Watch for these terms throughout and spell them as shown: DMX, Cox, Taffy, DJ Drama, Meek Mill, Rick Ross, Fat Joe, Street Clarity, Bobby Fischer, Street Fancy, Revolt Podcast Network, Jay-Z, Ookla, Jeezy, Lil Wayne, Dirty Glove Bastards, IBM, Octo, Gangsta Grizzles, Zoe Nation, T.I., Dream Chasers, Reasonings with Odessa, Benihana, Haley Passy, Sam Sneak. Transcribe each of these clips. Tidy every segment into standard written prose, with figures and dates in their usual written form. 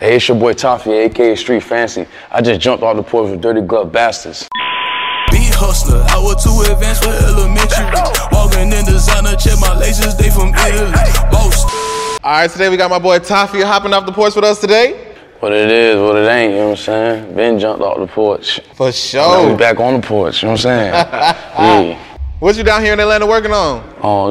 Hey, it's your boy Taffy, aka Street Fancy. I just jumped off the porch with Dirty Glove Bastards. Be hustler, I was too advanced for elementary. Walking in designer, check my laces, they from Italy. Boast. All right, today we got my boy Taffy hopping off the porch with us today. What it is, what it ain't, you know what I'm saying? Ben jumped off the porch. For sure. We back on the porch, you know what I'm saying? Yeah. What you down here in Atlanta working on?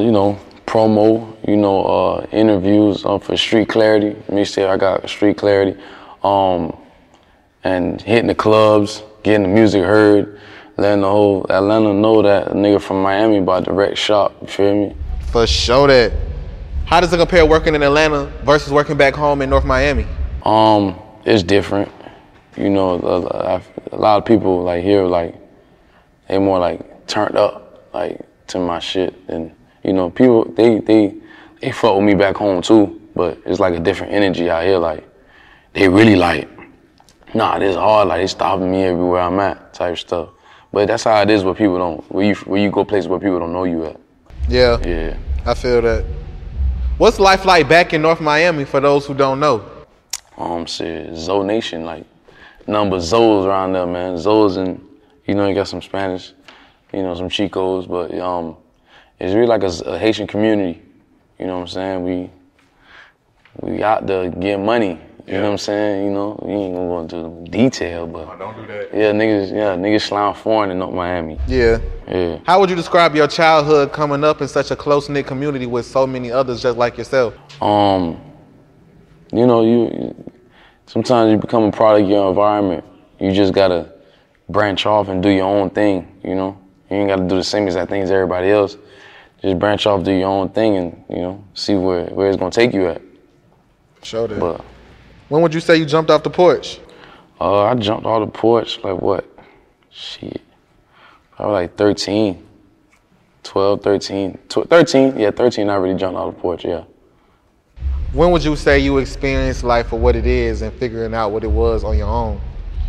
You know, promo. You know, interviews for Street Clarity. Me say I got Street Clarity, and hitting the clubs, getting the music heard, letting the whole Atlanta know that a nigga from Miami by direct shop. You feel me? For sure that. How does it compare working in Atlanta versus working back home in North Miami? It's different. You know, a lot of people like here like they more like turned up like to my shit, and you know people they fuck with me back home too, but it's like a different energy out here. Like, they really like, nah, this hard. Like, they stopping me everywhere I'm at, type stuff. But that's how it is where people don't, where you go places where people don't know you at. Yeah. Yeah. I feel that. What's life like back in North Miami for those who don't know? Shit, Zoe Nation, like, number Zoes around there, man. Zoes and, you know, you got some Spanish, you know, some Chicos, but it's really like a Haitian community. You know what I'm saying? We out there getting money. You know what I'm saying? You know, we ain't gonna go into detail, but oh, don't do that. Yeah, niggas slime foreign in North Miami. Yeah. Yeah. How would you describe your childhood coming up in such a close-knit community with so many others just like yourself? You know, you sometimes you become a product of your environment. You just gotta branch off and do your own thing, you know? You ain't gotta do the same exact things as everybody else. Just branch off, do your own thing, and you know, see where it's gonna take you at. Sure did. But when would you say you jumped off the porch? I jumped off the porch like what? Shit, probably like 13, I really jumped off the porch, yeah. When would you say you experienced life for what it is and figuring out what it was on your own?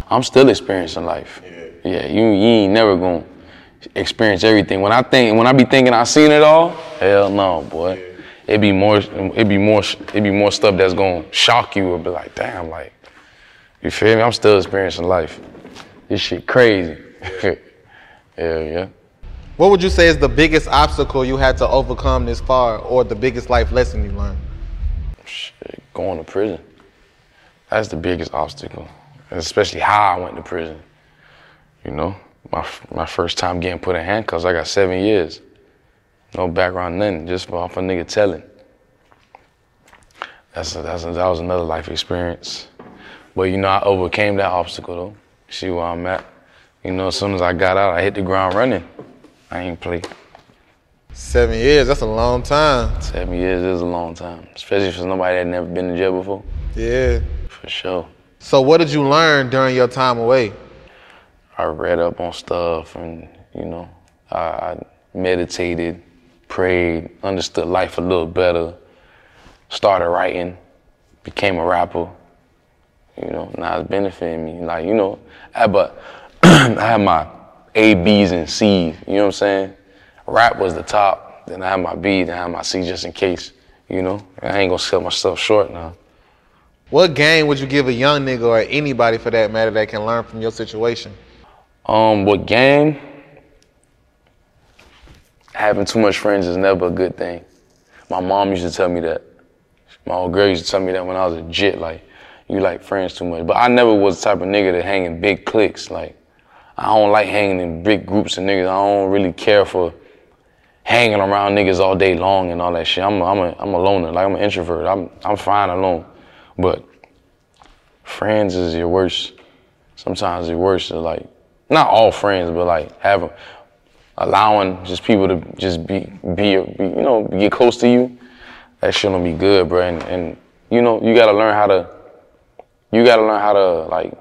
I'm still experiencing life. Yeah, you ain't never gonna experience everything. When I be thinking I seen it all, hell no, boy. Yeah. It be more stuff that's gonna shock you and be like, damn, like, you feel me? I'm still experiencing life. This shit crazy. Hell yeah. What would you say is the biggest obstacle you had to overcome this far, or the biggest life lesson you learned? Shit, going to prison. That's the biggest obstacle, especially how I went to prison. You know. My first time getting put in handcuffs, I got 7 years. No background, nothing, just off a nigga telling. That was another life experience. But you know, I overcame that obstacle though. See where I'm at. You know, as soon as I got out, I hit the ground running. I ain't play. 7 years, that's a long time. 7 years is a long time, especially for somebody that never been in jail before. Yeah. For sure. So what did you learn during your time away? I read up on stuff and, you know, I meditated, prayed, understood life a little better, started writing, became a rapper. You know, now it's benefiting me. Like, you know, but I had my A, Bs, and Cs, you know what I'm saying? Rap was the top, then I had my B, then I had my C just in case, you know? I ain't gonna sell myself short now. What game would you give a young nigga or anybody for that matter that can learn from your situation? What game? Having too much friends is never a good thing. My mom used to tell me that. My old girl used to tell me that when I was a jit, like, you like friends too much. But I never was the type of nigga that hang in big cliques. Like, I don't like hanging in big groups of niggas. I don't really care for hanging around niggas all day long and all that shit. I'm a loner, like, I'm an introvert. I'm fine alone. But friends is your worst. Sometimes your worst is like, not all friends, but like allowing just people to just be you know, get close to you. that shit don't be good, bro. And you know, you gotta learn how to like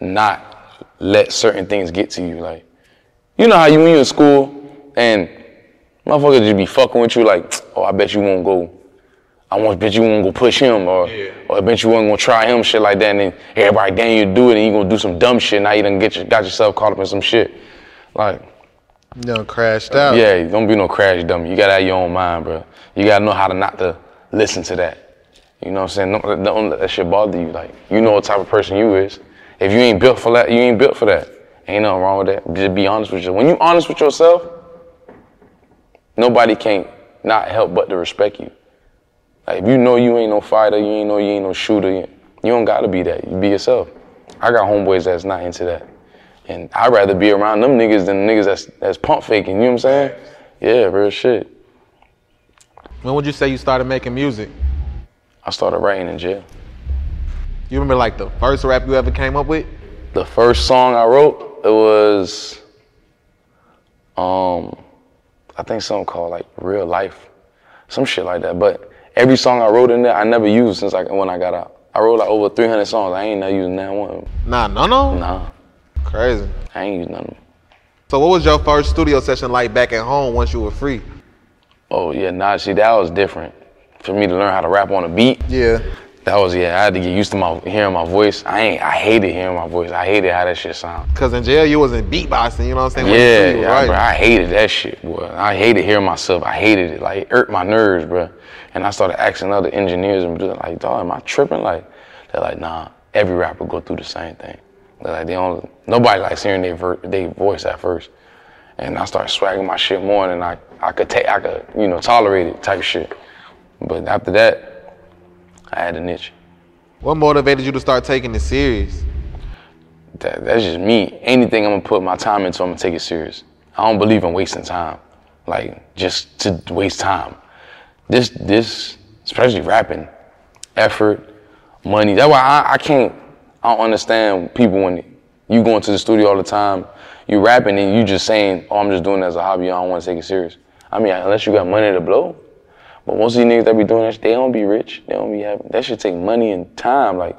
not let certain things get to you. Like, you know how you when you in school and motherfuckers just be fucking with you like, oh, I bet you won't go. I bet you won't go push him, or I bet you weren't gonna try him, shit like that. And then everybody damn you do it, and you gonna do some dumb shit. Now you done got yourself caught up in some shit, like. You done crashed out. Yeah, don't be no crash dummy. You gotta have your own mind, bro. You gotta know how to not to listen to that. You know what I'm saying? Don't let that shit bother you. Like, you know what type of person you is. If you ain't built for that, you ain't built for that. Ain't nothing wrong with that. Just be honest with yourself. When you honest with yourself, nobody can't not help but to respect you. Like, if you know you ain't no fighter, you ain't no shooter, you don't gotta be that. You be yourself. I got homeboys that's not into that. And I'd rather be around them niggas than niggas that's pump faking, you know what I'm saying? Yeah, real shit. When would you say you started making music? I started writing in jail. You remember like the first rap you ever came up with? The first song I wrote, it was, I think something called like Real Life. Some shit like that, but every song I wrote in there, I never used since when I got out. I wrote like over 300 songs. I ain't never used that one. Nah. Crazy. I ain't used nothing. So what was your first studio session like back at home once you were free? Oh yeah, see that was different. For me to learn how to rap on a beat. Yeah. I had to get used to hearing my voice. I hated hearing my voice. I hated how that shit sound. Cause in jail you wasn't beatboxing, you know what I'm saying? Yeah, bro, I hated that shit, boy. I hated hearing myself. I hated it. Like, it irked my nerves, bro. And I started asking other engineers and doing like, dog, am I tripping? Like, they're like, nah, every rapper go through the same thing. They're like, nobody likes hearing their voice at first. And I started swagging my shit more than I could, you know, tolerate it type shit. But after that, I had an itch. What motivated you to start taking it serious? That's just me. Anything I'm gonna put my time into, I'm gonna take it serious. I don't believe in wasting time. Like, just to waste time. This, especially rapping, effort, money. That's why I don't understand people when you go into the studio all the time, you rapping and you just saying, oh, I'm just doing it as a hobby, I don't wanna take it serious. I mean, unless you got money to blow. But most of these niggas that be doing that shit, they don't be rich. They don't be happy. That shit take money and time. Like,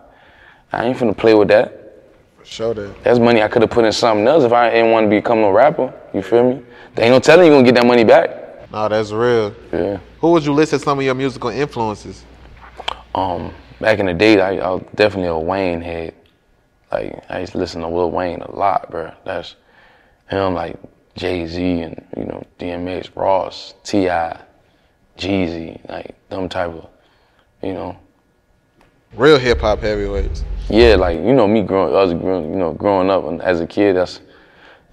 I ain't finna play with that. For sure, that. That's money I could've put in something else if I ain't wanna become no rapper. You feel me? They ain't no telling you gonna get that money back. Nah, that's real. Yeah. Who would you list as some of your musical influences? Back in the day, I was definitely a Wayne head. Like, I used to listen to Lil Wayne a lot, bro. That's him, like Jay-Z and, you know, DMX, Ross, T.I., Jeezy, like them type of, you know. Real hip hop heavyweights. Yeah, like, you know, growing up and as a kid,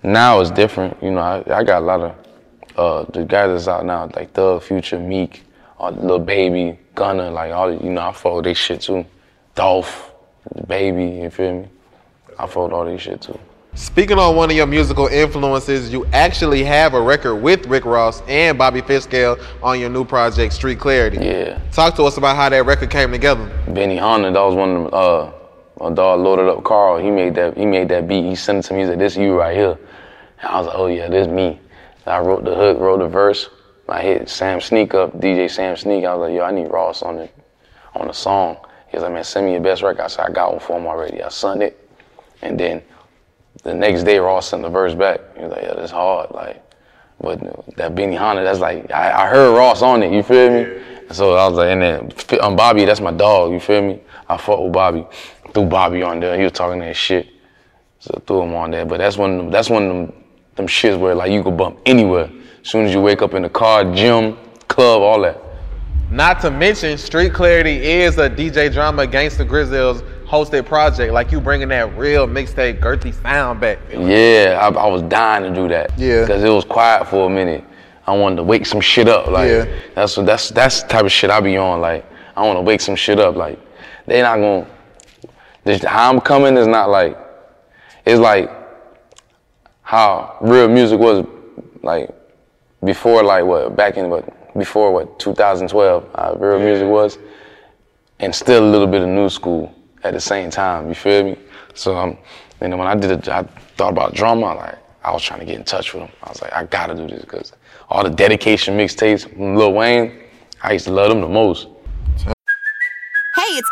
now it's different. You know, I got a lot of the guys that's out now, like Thug, Future, Meek, Lil Baby, Gunna, like all the, you know, I follow they shit too. Dolph, Baby, you feel me? I follow all they shit too. Speaking on one of your musical influences, you actually have a record with Rick Ross and Bobby Fischer on your new project, Street Clarity. Yeah. Talk to us about how that record came together. Benihana, that was one of them, my dog loaded up Carl. He made that beat. He sent it to me. He said, this you right here. And I was like, oh yeah, this me. And I wrote the hook, wrote the verse. I hit Sam Sneak up, DJ Sam Sneak. I was like, yo, I need Ross on the song. He was like, man, send me your best record. I said, I got one for him already. I sent it. And then the next day, Ross sent the verse back. He was like, yo, that's hard. Like, but that Benihana, that's like, I heard Ross on it, you feel me? So I was like, and then Bobby, that's my dog, you feel me? I fought with Bobby, threw Bobby on there. He was talking that shit. So I threw him on there. But that's one of them shits where like you could bump anywhere. As soon as you wake up in the car, gym, club, all that. Not to mention, Street Clarity is a DJ Drama, Gangsta Grizzles hosted project. Like, you bringing that real mixtape, girthy sound back. Yeah, I was dying to do that. Yeah. Because it was quiet for a minute. I wanted to wake some shit up. Like, yeah. That's the type of shit I be on. Like, I want to wake some shit up. Like, they not gonna, how I'm coming is not like, it's like how real music was like before, like what, back in what, before what, 2012, real music was, and still a little bit of new school at the same time, you feel me? So, and then when I did it, I thought about drama, like, I was trying to get in touch with him. I was like, I gotta do this, because all the dedication mixtapes, Lil Wayne, I used to love them the most. Hey, it's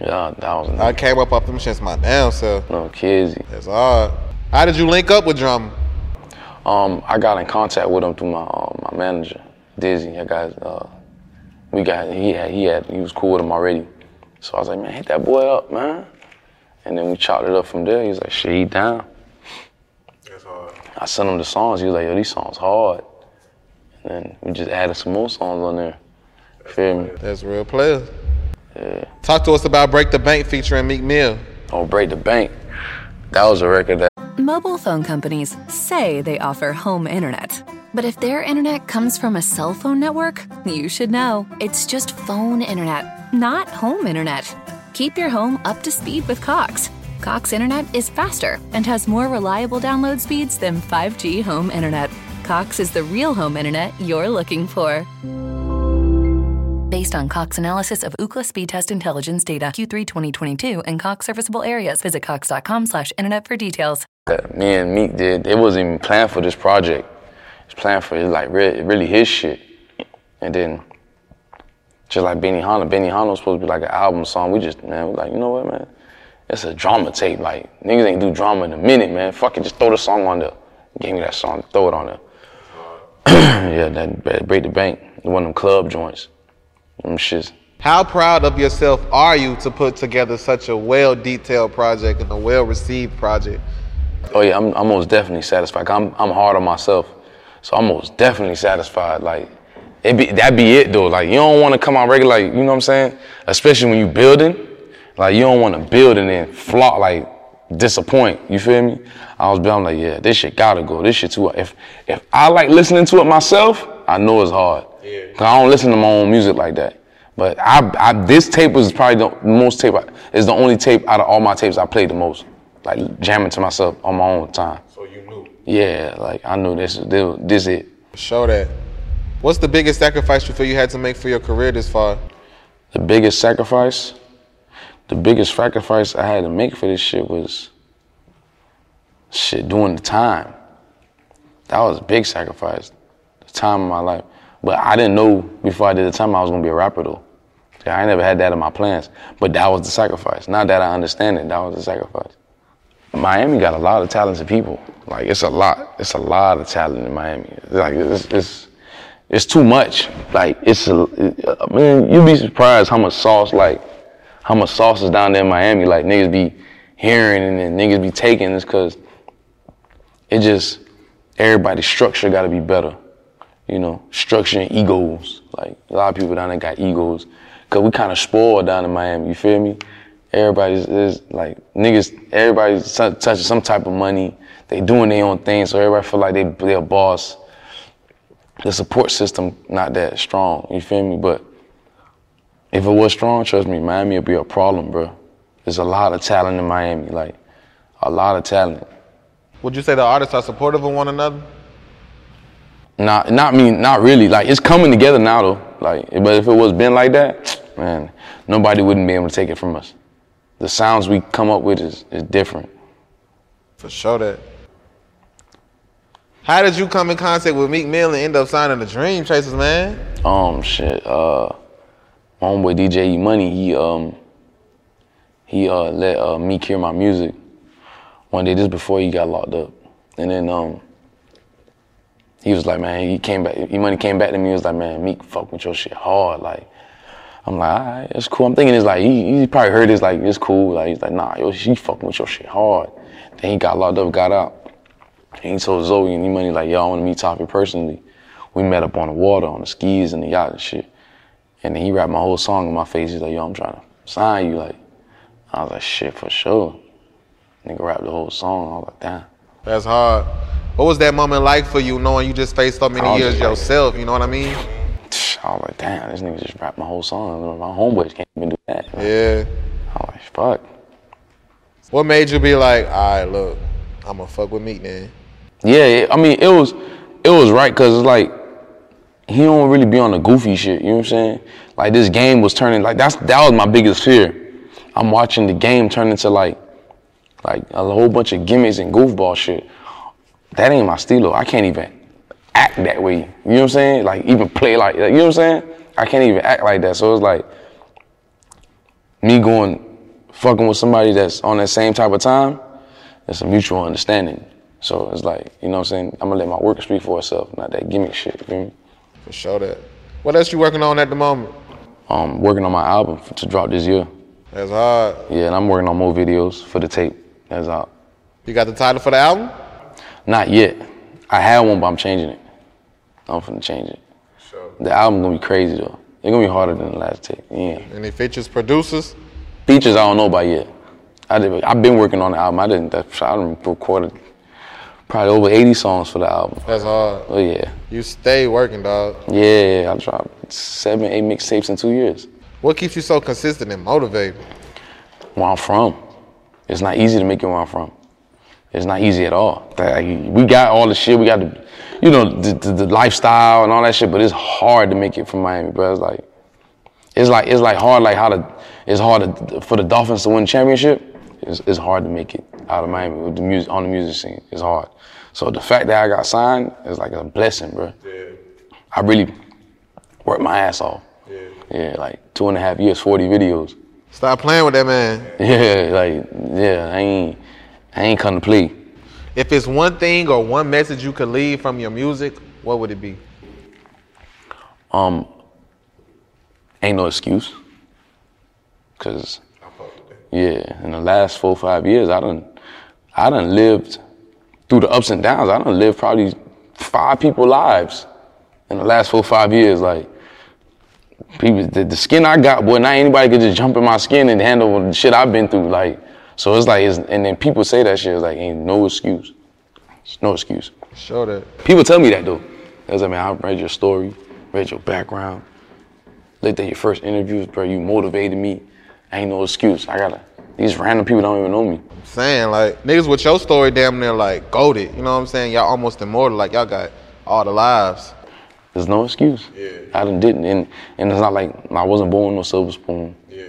Yeah, $1,000. I came up off them shits my damn self. No kids. That's hard. How did you link up with Drama? I got in contact with him through my manager, Dizzy. I got he was cool with him already. So I was like, man, hit that boy up, man. And then we chopped it up from there. He was like, shit, he down. That's hard. I sent him the songs. He was like, yo, these songs hard. And then we just added some more songs on there. Feel me? That's real players. Yeah. Talk to us about Break the Bank featuring Meek Mill. Oh, Break the Bank. That was a record that... Mobile phone companies say they offer home internet. But if their internet comes from a cell phone network, you should know. It's just phone internet, not home internet. Keep your home up to speed with Cox. Cox internet is faster and has more reliable download speeds than 5G home internet. Cox is the real home internet you're looking for. Based on Cox analysis of Ookla speed test intelligence data, Q3 2022, and Cox serviceable areas. Visit cox.com/internet for details. That me and Meek did, it wasn't even planned for this project. It's planned for, like, really his shit. And then, just like Benihana was supposed to be like an album song. We just, man, we're like, you know what, man? It's a drama tape. Like, niggas ain't do drama in a minute, man. Fuck it, just throw the song on there. Gave me that song, throw it on there. Yeah, that Break the Bank, one of them club joints. How proud of yourself are you to put together such a well-detailed project and a well-received project? Oh yeah, I'm most definitely satisfied. I'm hard on myself, so I'm most definitely satisfied. Like, that be it though. Like, you don't want to come out regular, like, you know what I'm saying? Especially when you building, like, you don't want to build and then flop, like, disappoint. You feel me? I'm like, yeah, this shit gotta go. This shit too. If I like listening to it myself, I know it's hard. Yeah. Cause I don't listen to my own music like that. But this tape was probably the most tape. It's the only tape out of all my tapes I played the most. Like, jamming to myself on my own time. So you knew? Yeah, like, I knew this it. Show that. What's the biggest sacrifice you feel you had to make for your career this far? The biggest sacrifice? The biggest sacrifice I had to make for this shit was doing the time. That was a big sacrifice. The time of my life. But I didn't know before I did the time I was gonna be a rapper though. I never had that in my plans. But that was the sacrifice. Now that I understand it, that was the sacrifice. Miami got a lot of talented people. Like, it's a lot. It's a lot of talent in Miami. Like, it's too much. Like, man, you'd be surprised how much sauce is down there in Miami. Like, niggas be hearing and then niggas be taking. It's cause everybody's structure gotta be better. You know, structuring egos. Like, a lot of people down there got egos. Cause we kind of spoiled down in Miami, you feel me? Everybody's touching some type of money. They doing their own thing, so everybody feel like they a boss. The support system not that strong, you feel me? But if it was strong, trust me, Miami would be a problem, bro. There's a lot of talent in Miami, like, a lot of talent. Would you say the artists are supportive of one another? Not really. Like, it's coming together now though. Like, but if it was been like that, man, nobody wouldn't be able to take it from us. The sounds we come up with is different. For sure that. How did you come in contact with Meek Mill and end up signing the Dream Chasers, man? My homeboy DJ E Money, he let Meek hear my music one day just before he got locked up. And then he was like, man, E-Money came back to me, he was like, man, Meek fuck with your shit hard, like, I'm like, all right, it's cool. I'm thinking it's like, he probably heard this, like, it's cool, like, he's like, nah, yo, she fucking with your shit hard. Then he got locked up, got out, and he told Zoe and E-Money, like, yo, I wanna meet Taffy personally. We met up on the water, on the skis and the yacht and shit. And then he rapped my whole song in my face, he's like, yo, I'm trying to sign you, like, I was like, shit, for sure. Nigga rapped the whole song, I was like, damn. That's hard. What was that moment like for you, knowing you just faced so many years yourself, you know what I mean? I was like, damn, this nigga just rapped my whole song. My homeboys can't even do that. Yeah. I was like, fuck. What made you be like, all right, look, I'm gonna fuck with Meek then? Yeah, I mean, it was right, cause it's like, he don't really be on the goofy shit, you know what I'm saying? Like, this game was turning, like, that was my biggest fear. I'm watching the game turn into like a whole bunch of gimmicks and goofball shit. That ain't my stilo. I can't even act that way, you know what I'm saying? Like, even play like that, you know what I'm saying? I can't even act like that. So it's like, me going, fucking with somebody that's on that same type of time, it's a mutual understanding. So it's like, you know what I'm saying? I'm gonna let my work speak for itself, not that gimmick shit, you feel me? For sure that. What else you working on at the moment? I'm working on my album to drop this year. That's hard. Yeah, and I'm working on more videos for the tape. That's out. You got the title for the album? Not yet. I had one, but I'm changing it. I'm finna change it. Sure. The album gonna be crazy though. It's gonna be harder than the last tape. Yeah. Any features, producers? Features, I don't know about yet. I've been working on the album. I didn't record probably over 80 songs for the album. That's hard. Oh yeah. You stay working, dog. Yeah, I dropped 7, 8 mixtapes in 2 years. What keeps you so consistent and motivated? Where I'm from. It's not easy to make it where I'm from. It's not easy at all. Like, we got all the shit, we got the, you know, the lifestyle and all that shit, but it's hard to make it from Miami, bro. It's hard for the Dolphins to win the championship. It's hard to make it out of Miami with the music, on the music scene. It's hard. So the fact that I got signed is like a blessing, bro. Yeah. I really worked my ass off. Yeah. Yeah, like 2.5 years, 40 videos. Stop playing with that, man. Yeah, I ain't come to play. If it's one thing or one message you could leave from your music, what would it be? Ain't no excuse. Cause, yeah, in the last 4 or 5 years, I done lived through the ups and downs. I done lived probably 5 people's lives in the last 4 or 5 years. Like, people, the skin I got, boy, not anybody could just jump in my skin and handle the shit I've been through. Like, so it's like, and then people say that shit, it's like, ain't no excuse. It's no excuse. Sure that. People tell me that though. That's like, man, I read your story, read your background, looked at your first interviews, bro, you motivated me. Ain't no excuse. These random people don't even know me. I'm saying, like, niggas with your story damn near like goated, you know what I'm saying? Y'all almost immortal, like y'all got all the lives. There's no excuse. Yeah. I done didn't, and it's not like I wasn't born with no silver spoon. Yeah.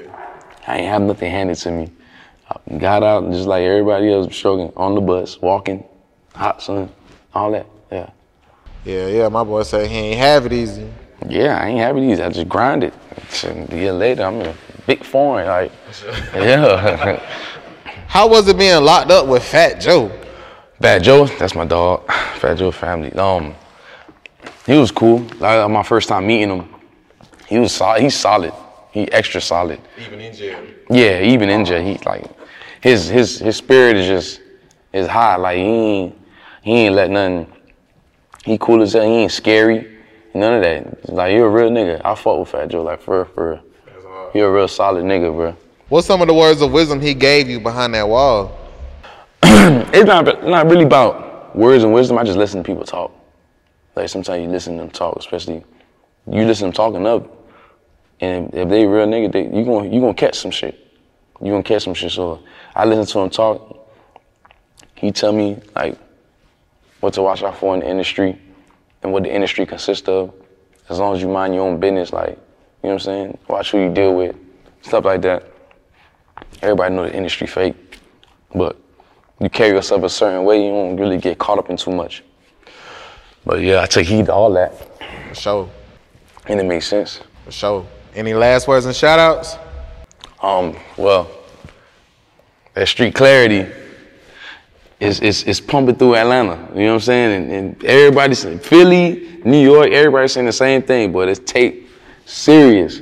I ain't have nothing handed to me. I got out just like everybody else, struggling on the bus, walking, hot sun, all that. Yeah. Yeah. My boy said he ain't have it easy. Yeah, I ain't have it easy. I just grinded. And a year later, I'm in a big foreign. Like, yeah. How was it being locked up with Fat Joe? Fat Joe, that's my dog. Fat Joe family. He was cool. Like, my first time meeting him, he was solid. He's solid. He extra solid. Even in jail. Yeah, even in jail. He like his spirit is high. Like he ain't let nothing. He cool as hell. He ain't scary. None of that. Like, you're a real nigga. I fuck with Fat Joe. Like, for real. You're a real solid nigga, bro. What's some of the words of wisdom he gave you behind that wall? It's not really about words and wisdom. I just listen to people talk. Like, sometimes you listen to them talk, especially you listen to them talking up, and if they real nigga, you gonna catch some shit. You gonna catch some shit. So I listen to him talk. He tell me like what to watch out for in the industry and what the industry consists of. As long as you mind your own business, like, you know what I'm saying? Watch who you deal with, stuff like that. Everybody know the industry fake, but you carry yourself a certain way, you don't really get caught up in too much. But yeah, I take heed to all that. For sure. And it makes sense. For sure. Any last words and shout outs? Well, that Street Clarity is pumping through Atlanta. You know what I'm saying? And everybody's saying Philly, New York, everybody's saying the same thing, but it's tape serious.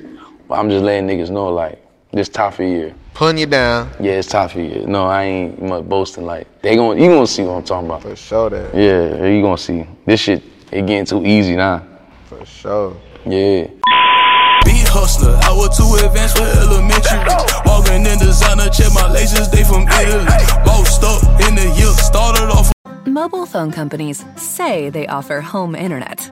But I'm just letting niggas know, like, this Taffy year. Pun you down. Yeah, it's Taffy year. No, I ain't much boasting. Like, you gonna see what I'm talking about. For sure that. Yeah, you gonna see. This shit, it getting too easy now. For sure. Yeah. Beat hustler, I was too advanced for elementary. Walking in designer, check my laces, they from Italy. Bossed up in the year, started off. Mobile phone companies say they offer home internet.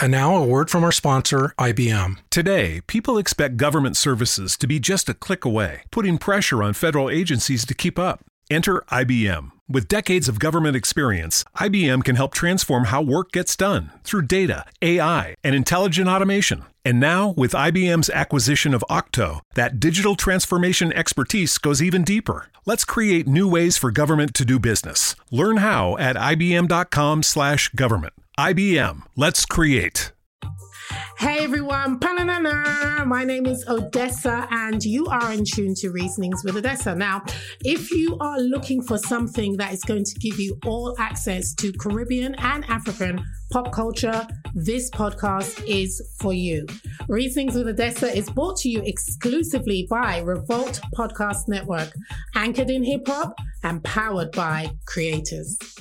And now a word from our sponsor, IBM. Today, people expect government services to be just a click away, putting pressure on federal agencies to keep up. Enter IBM. With decades of government experience, IBM can help transform how work gets done through data, AI, and intelligent automation. And now, with IBM's acquisition of Octo, that digital transformation expertise goes even deeper. Let's create new ways for government to do business. Learn how at ibm.com/government. IBM. Let's create. Hey everyone, my name is Odessa and you are in tune to Reasonings with Odessa. Now, if you are looking for something that is going to give you all access to Caribbean and African pop culture, this podcast is for you. Reasonings with Odessa is brought to you exclusively by Revolt Podcast Network, anchored in hip hop and powered by creators.